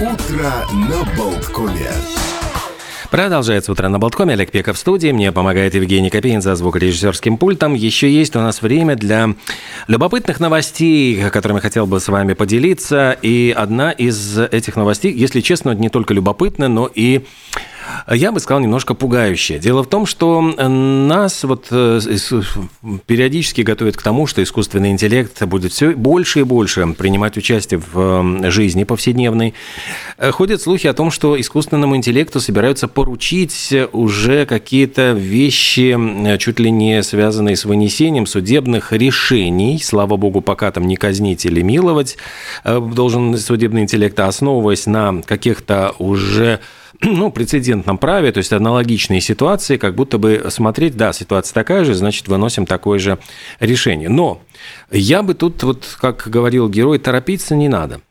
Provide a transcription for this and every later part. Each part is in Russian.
Утро на Балткоме. Продолжается «Утро на Балткоме». Олег Пеков в студии. Мне помогает Евгений Копейн за звукорежиссерским пультом. Еще есть у нас время для любопытных новостей, которыми хотел бы с вами поделиться. И одна из этих новостей, если честно, не только любопытна, но и, я бы сказал, немножко пугающая. Дело в том, что нас вот периодически готовят к тому, что искусственный интеллект будет все больше и больше принимать участие в жизни повседневной. Ходят слухи о том, что искусственному интеллекту собираются поручить уже какие-то вещи, чуть ли не связанные с вынесением судебных решений. Слава богу, пока там не казнить или миловать должен судебный интеллект, основываясь на каких-то уже... прецедентном праве, то есть аналогичные ситуации, как будто бы смотреть, да, ситуация такая же, значит, выносим такое же решение. Но я бы тут, вот, как говорил герой, торопиться не надо.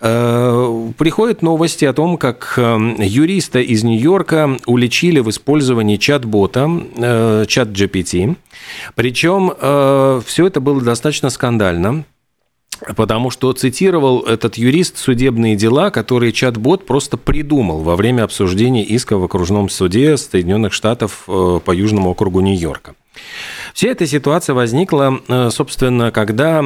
Приходят новости о том, как юриста из Нью-Йорка уличили в использовании чат-бота, чат-GPT. Причем все это было достаточно скандально, потому что цитировал этот юрист судебные дела, которые чат-бот просто придумал во время обсуждения иска в окружном суде Соединенных Штатов по Южному округу Нью-Йорка. Вся эта ситуация возникла, собственно, когда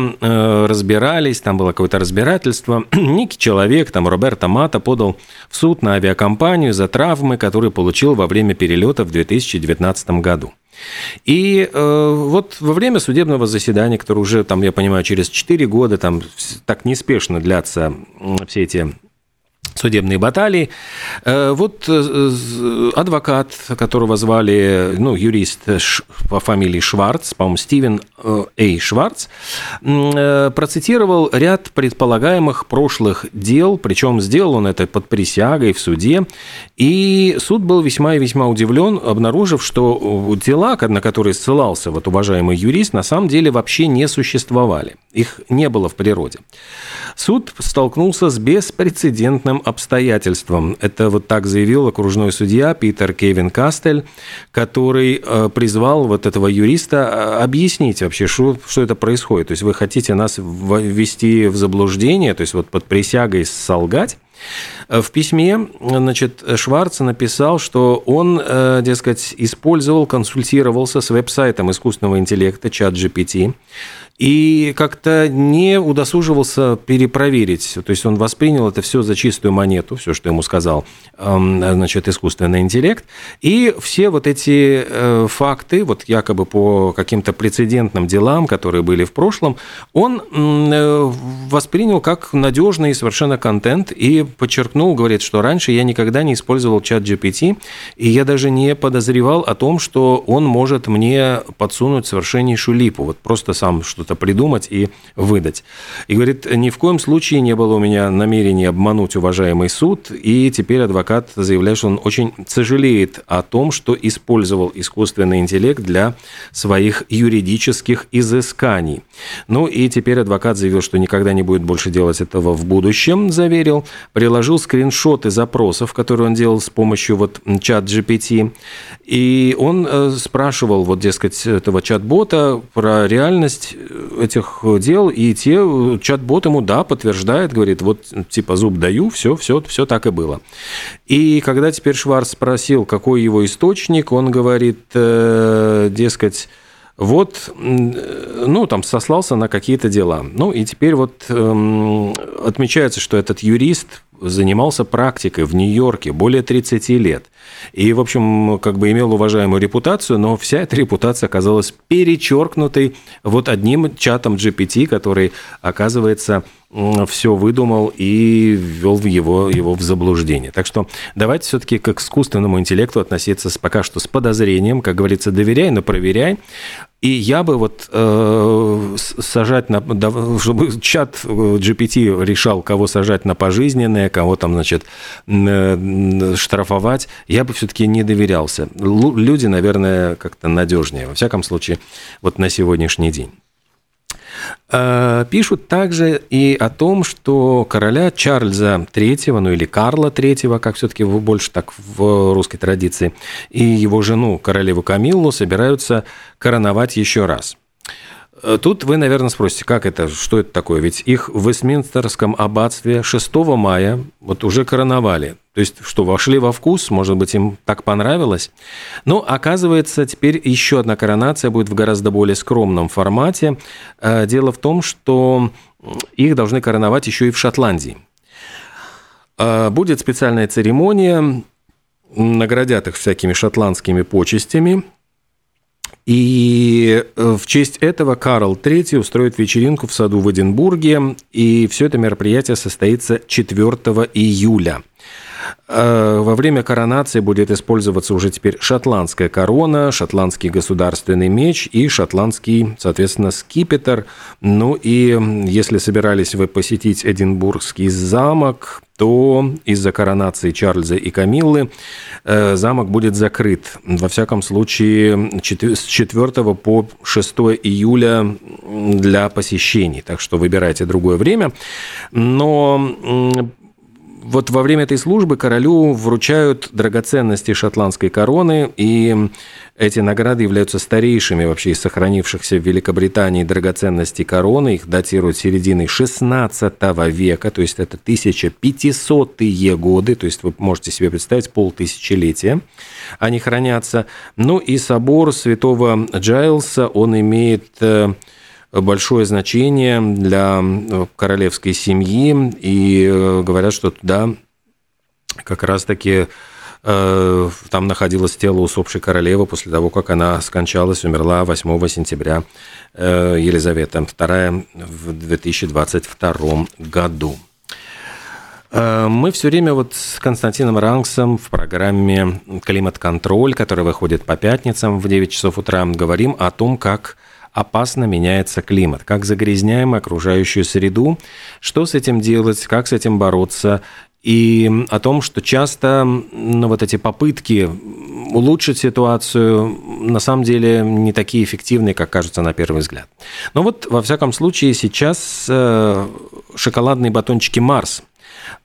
разбирались, там было какое-то разбирательство. Некий человек, там Роберто Мата, подал в суд на авиакомпанию за травмы, которые получил во время перелета в 2019 году. И вот во время судебного заседания, которое уже, там, я понимаю, через 4 года, там так неспешно длятся все эти судебные баталии, вот адвокат, которого звали, юрист по фамилии Шварц, по-моему, Стивен Эй Шварц, процитировал ряд предполагаемых прошлых дел, причем сделал он это под присягой в суде, и суд был весьма и весьма удивлен, обнаружив, что дела, на которые ссылался вот уважаемый юрист, на самом деле вообще не существовали, их не было в природе. Суд столкнулся с беспрецедентным обстоятельством. Это вот так заявил окружной судья Питер Кевин Кастель, который призвал вот этого юриста объяснить вообще, что это происходит. То есть вы хотите нас ввести в заблуждение, то есть вот под присягой солгать. В письме, значит, Шварц написал, что он, дескать, использовал, консультировался с веб-сайтом искусственного интеллекта ChatGPT и как-то не удосуживался перепроверить. То есть он воспринял это все за чистую монету, все, что ему сказал, значит, искусственный интеллект. И все вот эти факты, вот якобы по каким-то прецедентным делам, которые были в прошлом, он воспринял как надежный совершенно контент и подчеркнул, говорит, что раньше я никогда не использовал чат-GPT, и я даже не подозревал о том, что он может мне подсунуть совершеннейшую липу, вот просто сам что-то придумать и выдать. И говорит, ни в коем случае не было у меня намерения обмануть уважаемый суд, и теперь адвокат заявляет, что он очень сожалеет о том, что использовал искусственный интеллект для своих юридических изысканий. Ну и теперь адвокат заявил, что никогда не будет больше делать этого в будущем, заверил. Приложил скриншоты запросов, которые он делал с помощью вот чат-GPT, и он спрашивал, вот, дескать, этого чат-бота про реальность этих дел, и чат-бот ему, да, подтверждает, говорит, вот, типа, зуб даю, все так и было. И когда теперь Шварц спросил, какой его источник, он говорит, дескать, вот, там сослался на какие-то дела. Ну, и теперь вот отмечается, что этот юрист занимался практикой в Нью-Йорке более 30 лет. И, в общем, как бы имел уважаемую репутацию, но вся эта репутация оказалась перечеркнутой вот одним чатом GPT, который, оказывается, все выдумал и ввел его в заблуждение. Так что давайте все-таки к искусственному интеллекту относиться пока что с подозрением, как говорится, доверяй, но проверяй. И я бы вот сажать, чтобы чат GPT решал, кого сажать на пожизненное, кого там, значит, штрафовать, я бы все-таки не доверялся. Люди, наверное, как-то надежнее, во всяком случае, вот на сегодняшний день. Пишут также и о том, что короля Чарльза III, или Карла III, как все-таки больше так в русской традиции, и его жену, королеву Камиллу, собираются короновать еще раз. Тут вы, наверное, спросите, как это, что это такое? Ведь их в Вестминстерском аббатстве 6 мая вот уже короновали. То есть, что, вошли во вкус, может быть, им так понравилось. Но, оказывается, теперь еще одна коронация будет в гораздо более скромном формате. Дело в том, что их должны короновать еще и в Шотландии. Будет специальная церемония, наградят их всякими шотландскими почестями. И в честь этого Карл III устроит вечеринку в саду в Эдинбурге, и все это мероприятие состоится 4 июля. Во время коронации будет использоваться уже теперь шотландская корона, шотландский государственный меч и шотландский, соответственно, скипетр. Ну и если собирались вы посетить Эдинбургский замок, то из-за коронации Чарльза и Камиллы замок будет закрыт. Во всяком случае, с 4 по 6 июля для посещений. Так что выбирайте другое время. Но... Вот во время этой службы королю вручают драгоценности шотландской короны, и эти награды являются старейшими вообще из сохранившихся в Великобритании драгоценностей короны. Их датируют серединой XVI века, то есть это 1500-е годы, то есть вы можете себе представить, полтысячелетия они хранятся. Ну и собор Святого Джайлса, он имеет... большое значение для королевской семьи, и говорят, что туда как раз-таки там находилось тело усопшей королевы после того, как она скончалась, умерла 8 сентября Елизавета II в 2022 году. Мы все время вот с Константином Рангсом в программе «Климат-контроль», которая выходит по пятницам в 9 часов утра, говорим о том, как опасно меняется климат, как загрязняем окружающую среду, что с этим делать, как с этим бороться, и о том, что часто вот эти попытки улучшить ситуацию на самом деле не такие эффективные, как кажется на первый взгляд. Но вот, во всяком случае, сейчас шоколадные батончики «Марс»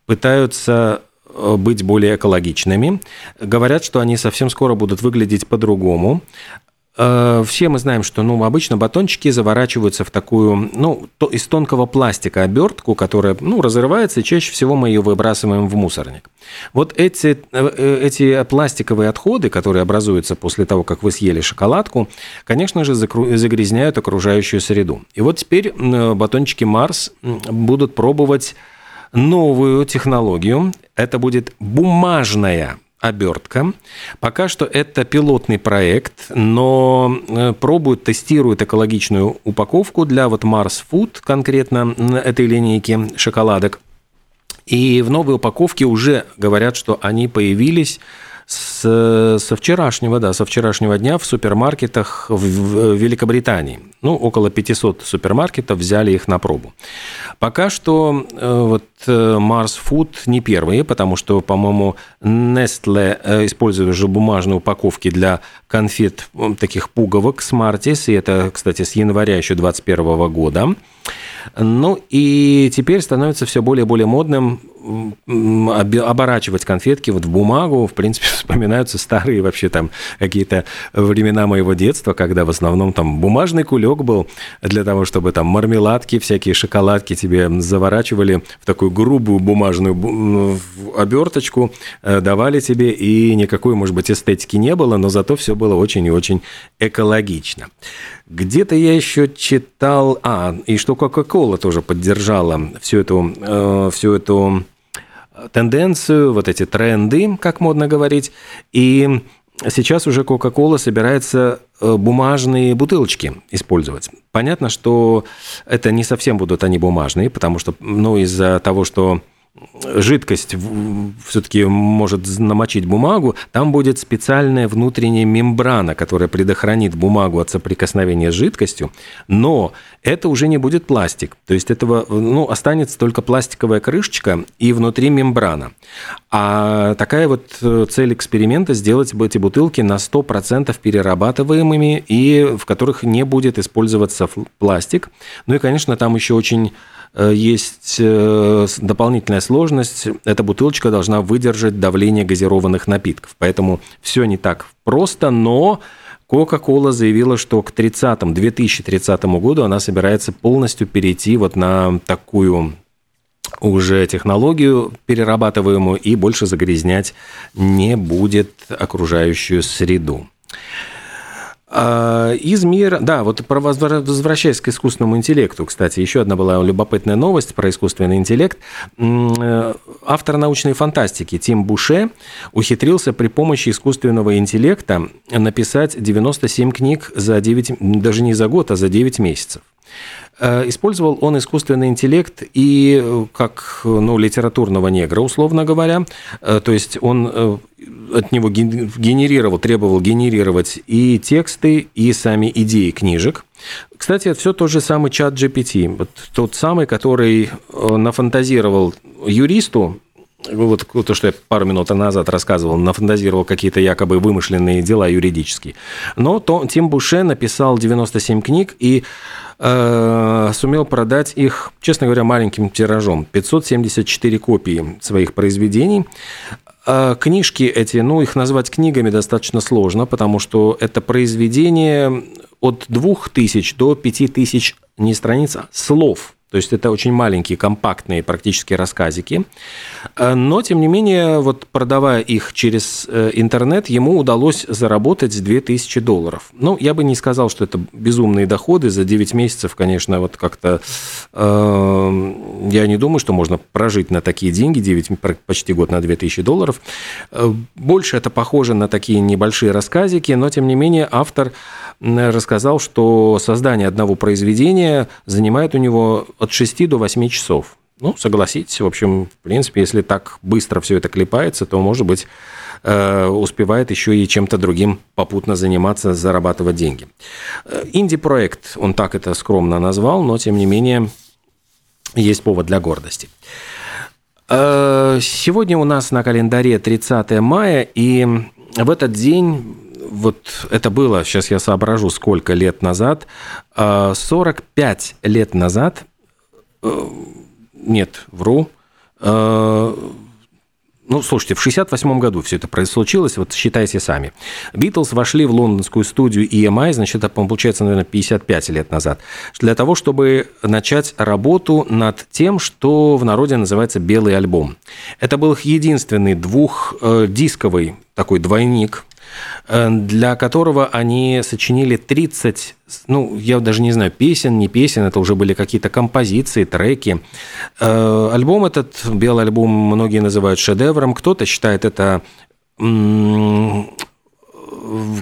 пытаются... быть более экологичными. Говорят, что они совсем скоро будут выглядеть по-другому. Все мы знаем, что обычно батончики заворачиваются в такую, из тонкого пластика обертку, которая, разрывается, и чаще всего мы ее выбрасываем в мусорник. Вот эти пластиковые отходы, которые образуются после того, как вы съели шоколадку, конечно же, загрязняют окружающую среду. И вот теперь батончики «Марс» будут пробовать новую технологию. Это будет бумажная обертка. Пока что это пилотный проект, но пробуют, тестируют экологичную упаковку для вот Mars Food, конкретно этой линейки шоколадок. И в новой упаковке уже говорят, что они появились со вчерашнего дня в супермаркетах в Великобритании. Около 500 супермаркетов взяли их на пробу. Пока что Mars Food не первые, потому что, по-моему, Nestle использует уже бумажные упаковки для конфет, таких пуговок Smarties, и это, кстати, с января еще 2021 года. Ну и теперь становится все более и более модным оборачивать конфетки в бумагу. В принципе, вспоминаются старые вообще там какие-то времена моего детства, когда в основном там бумажный кулек был для того, чтобы там мармеладки, всякие шоколадки тебе заворачивали в такую грубую бумажную оберточку, давали тебе, и никакой, может быть, эстетики не было, но зато все было очень и очень экологично. Где-то я еще читал... и что Coca-Cola тоже поддержала всю эту тенденцию, вот эти тренды, как модно говорить. И сейчас уже Coca-Cola собирается бумажные бутылочки использовать. Понятно, что это не совсем будут они бумажные, потому что, из-за того, что жидкость все-таки может намочить бумагу, там будет специальная внутренняя мембрана, которая предохранит бумагу от соприкосновения с жидкостью, но это уже не будет пластик. То есть этого, останется только пластиковая крышечка и внутри мембрана. А такая вот цель эксперимента – сделать эти бутылки на 100% перерабатываемыми, и в которых не будет использоваться пластик. Ну и, конечно, там еще очень... есть дополнительная сложность. Эта бутылочка должна выдержать давление газированных напитков. Поэтому все не так просто, но Coca-Cola заявила, что к 2030 году она собирается полностью перейти вот на такую уже технологию перерабатываемую и больше загрязнять не будет окружающую среду. Из мира... Да, вот возвращаясь к искусственному интеллекту, кстати, еще одна была любопытная новость про искусственный интеллект. Автор научной фантастики Тим Буше ухитрился при помощи искусственного интеллекта написать 97 книг за 9, даже не за год, а за 9 месяцев. Использовал он искусственный интеллект и как литературного негра, условно говоря. То есть он от него требовал генерировать и тексты, и сами идеи книжек. Кстати, это все тот же самый ChatGPT, вот тот самый, который нафантазировал юристу, вот то, что я пару минут назад рассказывал, нафантазировал какие-то якобы вымышленные дела юридические. Но Тим Буше написал 97 книг и сумел продать их, честно говоря, маленьким тиражом. 574 копии своих произведений. Книжки эти, их назвать книгами достаточно сложно, потому что это произведение от 2000 до 5000 не страниц, а слов. То есть это очень маленькие, компактные практически рассказики. Но, тем не менее, вот продавая их через интернет, ему удалось заработать $2000. Я бы не сказал, что это безумные доходы. За 9 месяцев, конечно, вот как-то... я не думаю, что можно прожить на такие деньги, почти год на $2000. Больше это похоже на такие небольшие рассказики, но, тем не менее, автор рассказал, что создание одного произведения занимает у него от 6 до 8 часов. Согласитесь, в общем, в принципе, если так быстро все это клепается, то, может быть, успевает еще и чем-то другим попутно заниматься, зарабатывать деньги. Инди-проект, он так это скромно назвал, но, тем не менее, есть повод для гордости. Сегодня у нас на календаре 30 мая, и в этот день... Вот это было, сейчас я соображу, сколько лет назад, 45 лет назад, нет, вру, слушайте, в 68 году все это случилось, вот считайте сами. Битлз вошли в лондонскую студию EMI, значит, это, получается, наверное, 55 лет назад, для того, чтобы начать работу над тем, что в народе называется «Белый альбом». Это был их единственный двухдисковый такой двойник, для которого они сочинили 30, я даже не знаю, песен, не песен, это уже были какие-то композиции, треки. Альбом этот, «Белый альбом», многие называют шедевром, кто-то считает это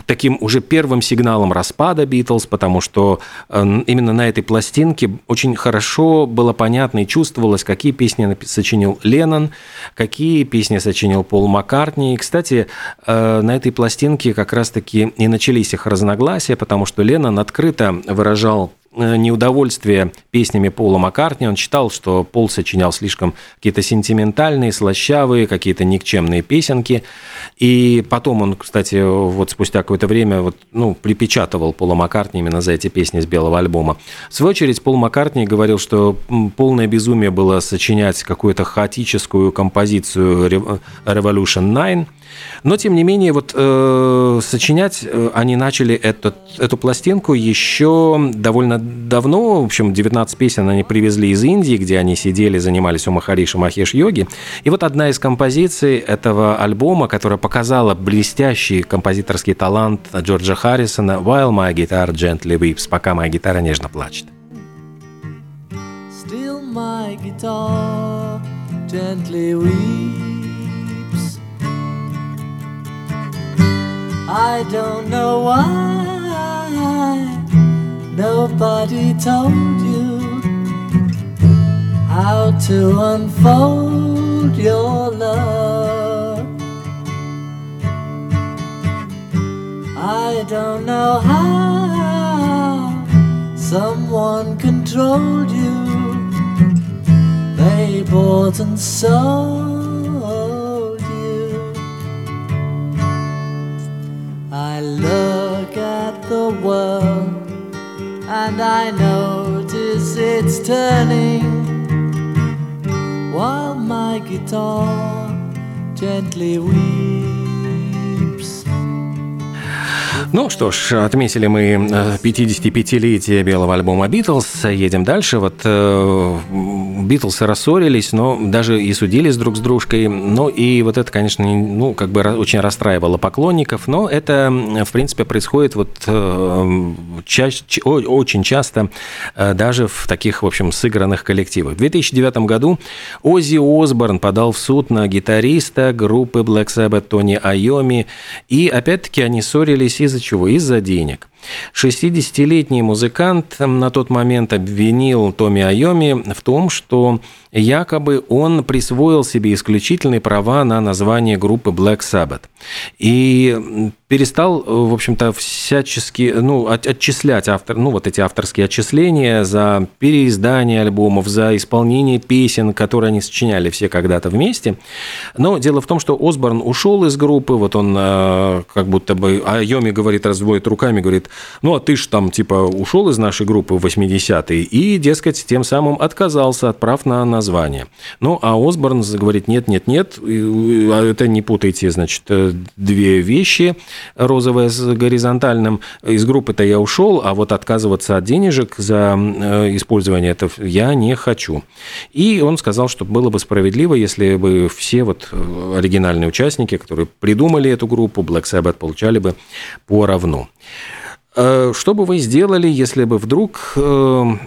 таким уже первым сигналом распада «Битлз», потому что именно на этой пластинке очень хорошо было понятно и чувствовалось, какие песни сочинил Леннон, какие песни сочинил Пол Маккартни. И, кстати, на этой пластинке как раз-таки и начались их разногласия, потому что Леннон открыто выражал неудовольствие песнями Пола Маккартни. Он считал, что Пол сочинял слишком какие-то сентиментальные, слащавые, какие-то никчемные песенки. И потом он, кстати, вот спустя какое-то время припечатывал Пола Маккартни именно за эти песни с «Белого альбома». В свою очередь, Пол Маккартни говорил, что полное безумие было сочинять какую-то хаотическую композицию «Revolution 9». Но, тем не менее, сочинять они начали эту пластинку еще довольно давно. В общем, 19 песен они привезли из Индии, где они сидели, занимались у Махариши Махеш-йоги. И вот одна из композиций этого альбома, которая показала блестящий композиторский талант Джорджа Харрисона, «While my guitar gently weeps», «Пока моя гитара нежно плачет». Still my guitar gently weeps. I don't know why nobody told you how to unfold your love. I don't know how someone controlled you. They bought and sold. I look at the world and I notice it's turning while my guitar gently weeps. Ну что ж, отметили мы 55-летие белого альбома «Битлз». Едем дальше. Вот «Битлзы» рассорились, но даже и судились друг с дружкой. Ну и вот это, конечно, ну, как бы очень расстраивало поклонников. Но это, в принципе, происходит вот очень часто даже в таких, в общем, сыгранных коллективах. В 2009 году Оззи Осборн подал в суд на гитариста группы Black Sabbath Тони Айомми. И опять-таки они ссорились из-за чего? Из-за денег. 60-летний музыкант на тот момент обвинил Тони Айомми в том, что якобы он присвоил себе исключительные права на название группы Black Sabbath. И перестал, в общем-то, всячески отчислять эти авторские отчисления за переиздание альбомов, за исполнение песен, которые они сочиняли все когда-то вместе. Но дело в том, что Осборн ушел из группы, вот он как будто бы, Айомми говорит, разводит руками, говорит, ну а ты ж там типа ушел из нашей группы в 80-е и, дескать, тем самым отказался от прав на название. Ну а Осборн говорит, нет, это не путайте, значит, две вещи, розовое с горизонтальным, из группы-то я ушел, а вот отказываться от денежек за использование этого я не хочу. И он сказал, что было бы справедливо, если бы все вот оригинальные участники, которые придумали эту группу, Black Sabbath, получали бы поровну. Что бы вы сделали, если бы вдруг к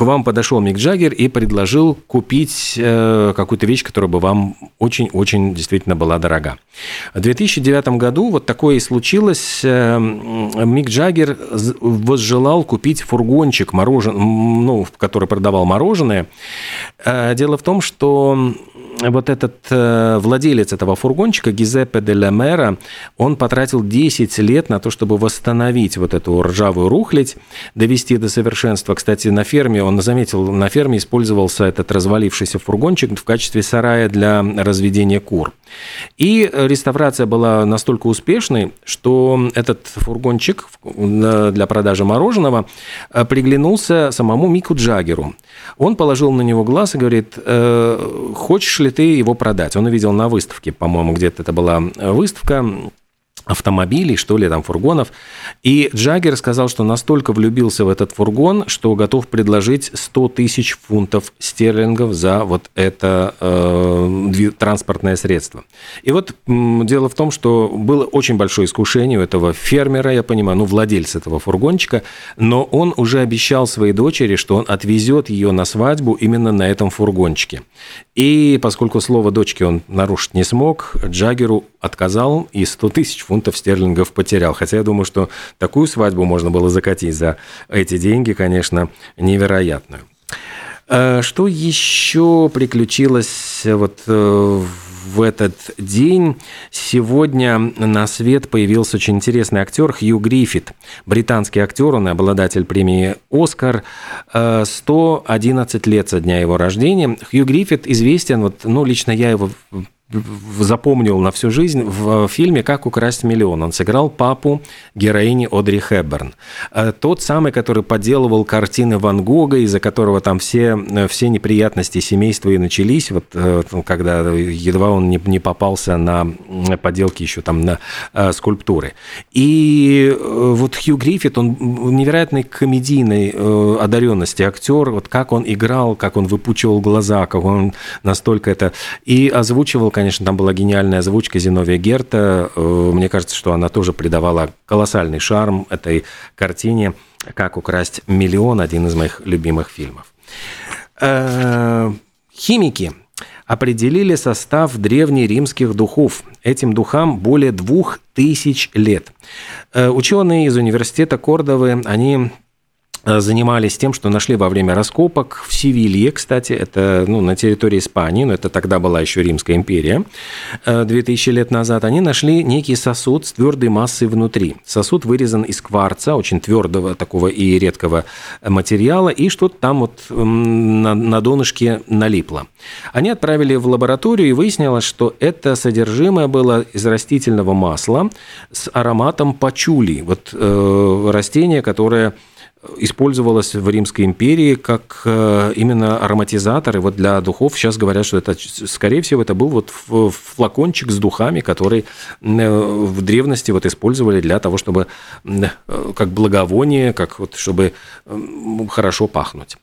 вам подошел Мик Джаггер и предложил купить какую-то вещь, которая бы вам очень-очень действительно была дорога? В 2009 году вот такое и случилось. Мик Джаггер возжелал купить фургончик, который продавал мороженое. Дело в том, что вот этот владелец этого фургончика, Гизеппе де ла Мера, он потратил 10 лет на то, чтобы восстановить вот эту ржавую рухлядь, довести до совершенства. Кстати, на ферме, он заметил, на ферме использовался этот развалившийся фургончик в качестве сарая для разведения кур. И реставрация была настолько успешной, что этот фургончик для продажи мороженого приглянулся самому Мику Джаггеру. Он положил на него глаз и говорит, хочешь ли ты его продать? Он увидел на выставке, по-моему, где-то это была выставка автомобилей, что ли, там, фургонов. И Джаггер сказал, что настолько влюбился в этот фургон, что готов предложить 100 тысяч фунтов стерлингов за вот это транспортное средство. И вот дело в том, что было очень большое искушение у этого фермера, я понимаю, владельца этого фургончика, но он уже обещал своей дочери, что он отвезет ее на свадьбу именно на этом фургончике. И поскольку слово дочки он нарушить не смог, Джаггеру отказал и 100 тысяч фунтов стерлингов потерял. Хотя я думаю, что такую свадьбу можно было закатить за эти деньги, конечно, невероятную. Что еще приключилось вот в этот день? Сегодня на свет появился очень интересный актер Хью Гриффит. Британский актер, он обладатель премии «Оскар». 111 лет со дня его рождения. Хью Гриффит известен, лично я его запомнил на всю жизнь в фильме «Как украсть миллион». Он сыграл папу героини Одри Хепберн. Тот самый, который подделывал картины Ван Гога, из-за которого там все неприятности семейства и начались, вот когда едва он не попался на подделки еще там на скульптуры. И вот Хью Гриффит, он невероятной комедийной одаренности актер, вот как он играл, как он выпучивал глаза, как он настолько это... И озвучивал, конечно, там была гениальная озвучка Зиновия Герта. Мне кажется, что она тоже придавала колоссальный шарм этой картине «Как украсть миллион», один из моих любимых фильмов. Химики определили состав древнеримских духов. Этим духам более 2000 лет. Ученые из университета Кордовы, они занимались тем, что нашли во время раскопок в Севилье, кстати, это на территории Испании, но это тогда была еще Римская империя, 2000 лет назад, они нашли некий сосуд с твердой массой внутри. Сосуд вырезан из кварца, очень твердого такого и редкого материала, и что-то там вот на донышке налипло. Они отправили в лабораторию, и выяснилось, что это содержимое было из растительного масла с ароматом пачули, растение, которое использовалось в Римской империи как именно ароматизатор. И вот для духов сейчас говорят, что это, скорее всего, это был вот флакончик с духами, который в древности вот использовали для того, чтобы как благовоние, как вот, чтобы хорошо пахнуть.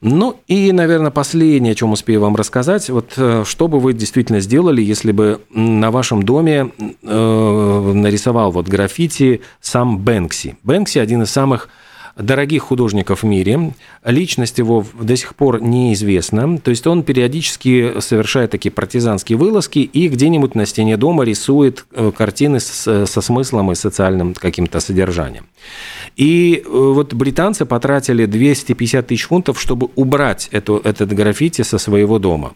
Ну и, наверное, последнее, о чем успею вам рассказать, вот что бы вы действительно сделали, если бы на вашем доме нарисовал вот граффити сам Бэнкси. Бэнкси – один из самых дорогих художников в мире. Личность его до сих пор неизвестна. То есть он периодически совершает такие партизанские вылазки и где-нибудь на стене дома рисует картины со смыслом и социальным каким-то содержанием. И вот британцы потратили 250 тысяч фунтов, чтобы убрать этот граффити со своего дома.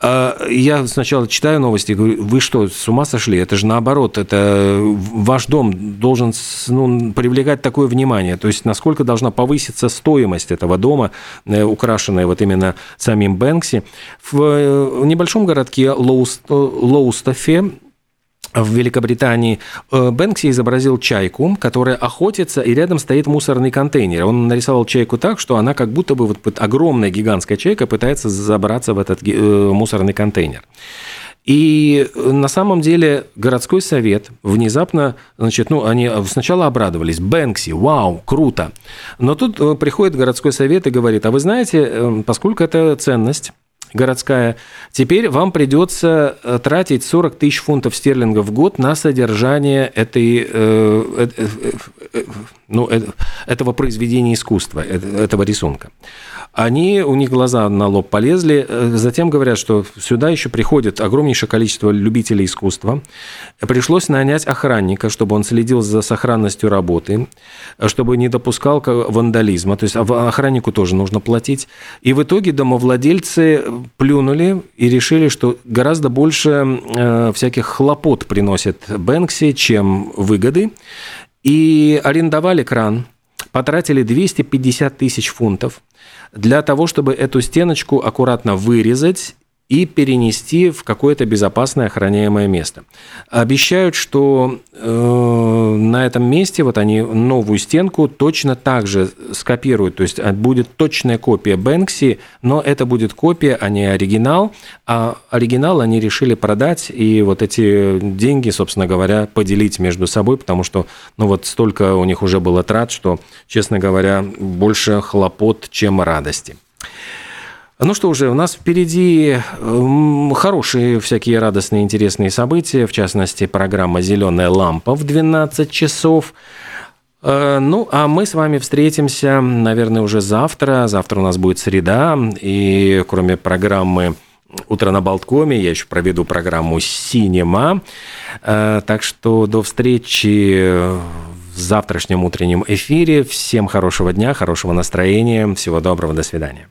Я сначала читаю новости и говорю, вы что, с ума сошли? Это же наоборот, это ваш дом должен привлекать такое внимание. То есть насколько должна повыситься стоимость этого дома, украшенная вот именно самим Бэнкси. В небольшом городке Лоустофе в Великобритании Бэнкси изобразил чайку, которая охотится, и рядом стоит мусорный контейнер. Он нарисовал чайку так, что она как будто бы вот огромная гигантская чайка пытается забраться в этот мусорный контейнер. И на самом деле городской совет внезапно, они сначала обрадовались, Бэнкси, вау, круто. Но тут приходит городской совет и говорит, а вы знаете, поскольку это ценность городская, теперь вам придется тратить 40 тысяч фунтов стерлингов в год на содержание этого произведения искусства, этого рисунка. У них глаза на лоб полезли, затем говорят, что сюда еще приходит огромнейшее количество любителей искусства. Пришлось нанять охранника, чтобы он следил за сохранностью работы, чтобы не допускал вандализма. То есть охраннику тоже нужно платить. И в итоге домовладельцы плюнули и решили, что гораздо больше всяких хлопот приносит Бэнкси, чем выгоды. И арендовали кран, потратили 250 тысяч фунтов для того, чтобы эту стеночку аккуратно вырезать и перенести в какое-то безопасное охраняемое место. Обещают, что на этом месте вот они новую стенку точно так же скопируют, то есть будет точная копия Бэнкси, но это будет копия, а не оригинал. А оригинал они решили продать и вот эти деньги, собственно говоря, поделить между собой, потому что столько у них уже было трат, что, честно говоря, больше хлопот, чем радости. Ну что же, у нас впереди хорошие всякие радостные, интересные события, в частности, программа «Зеленая лампа» в 12 часов. Ну, а мы с вами встретимся, наверное, уже завтра. Завтра у нас будет среда, и кроме программы «Утро на Балткоме» я еще проведу программу «Синема». Так что до встречи в завтрашнем утреннем эфире. Всем хорошего дня, хорошего настроения, всего доброго, до свидания.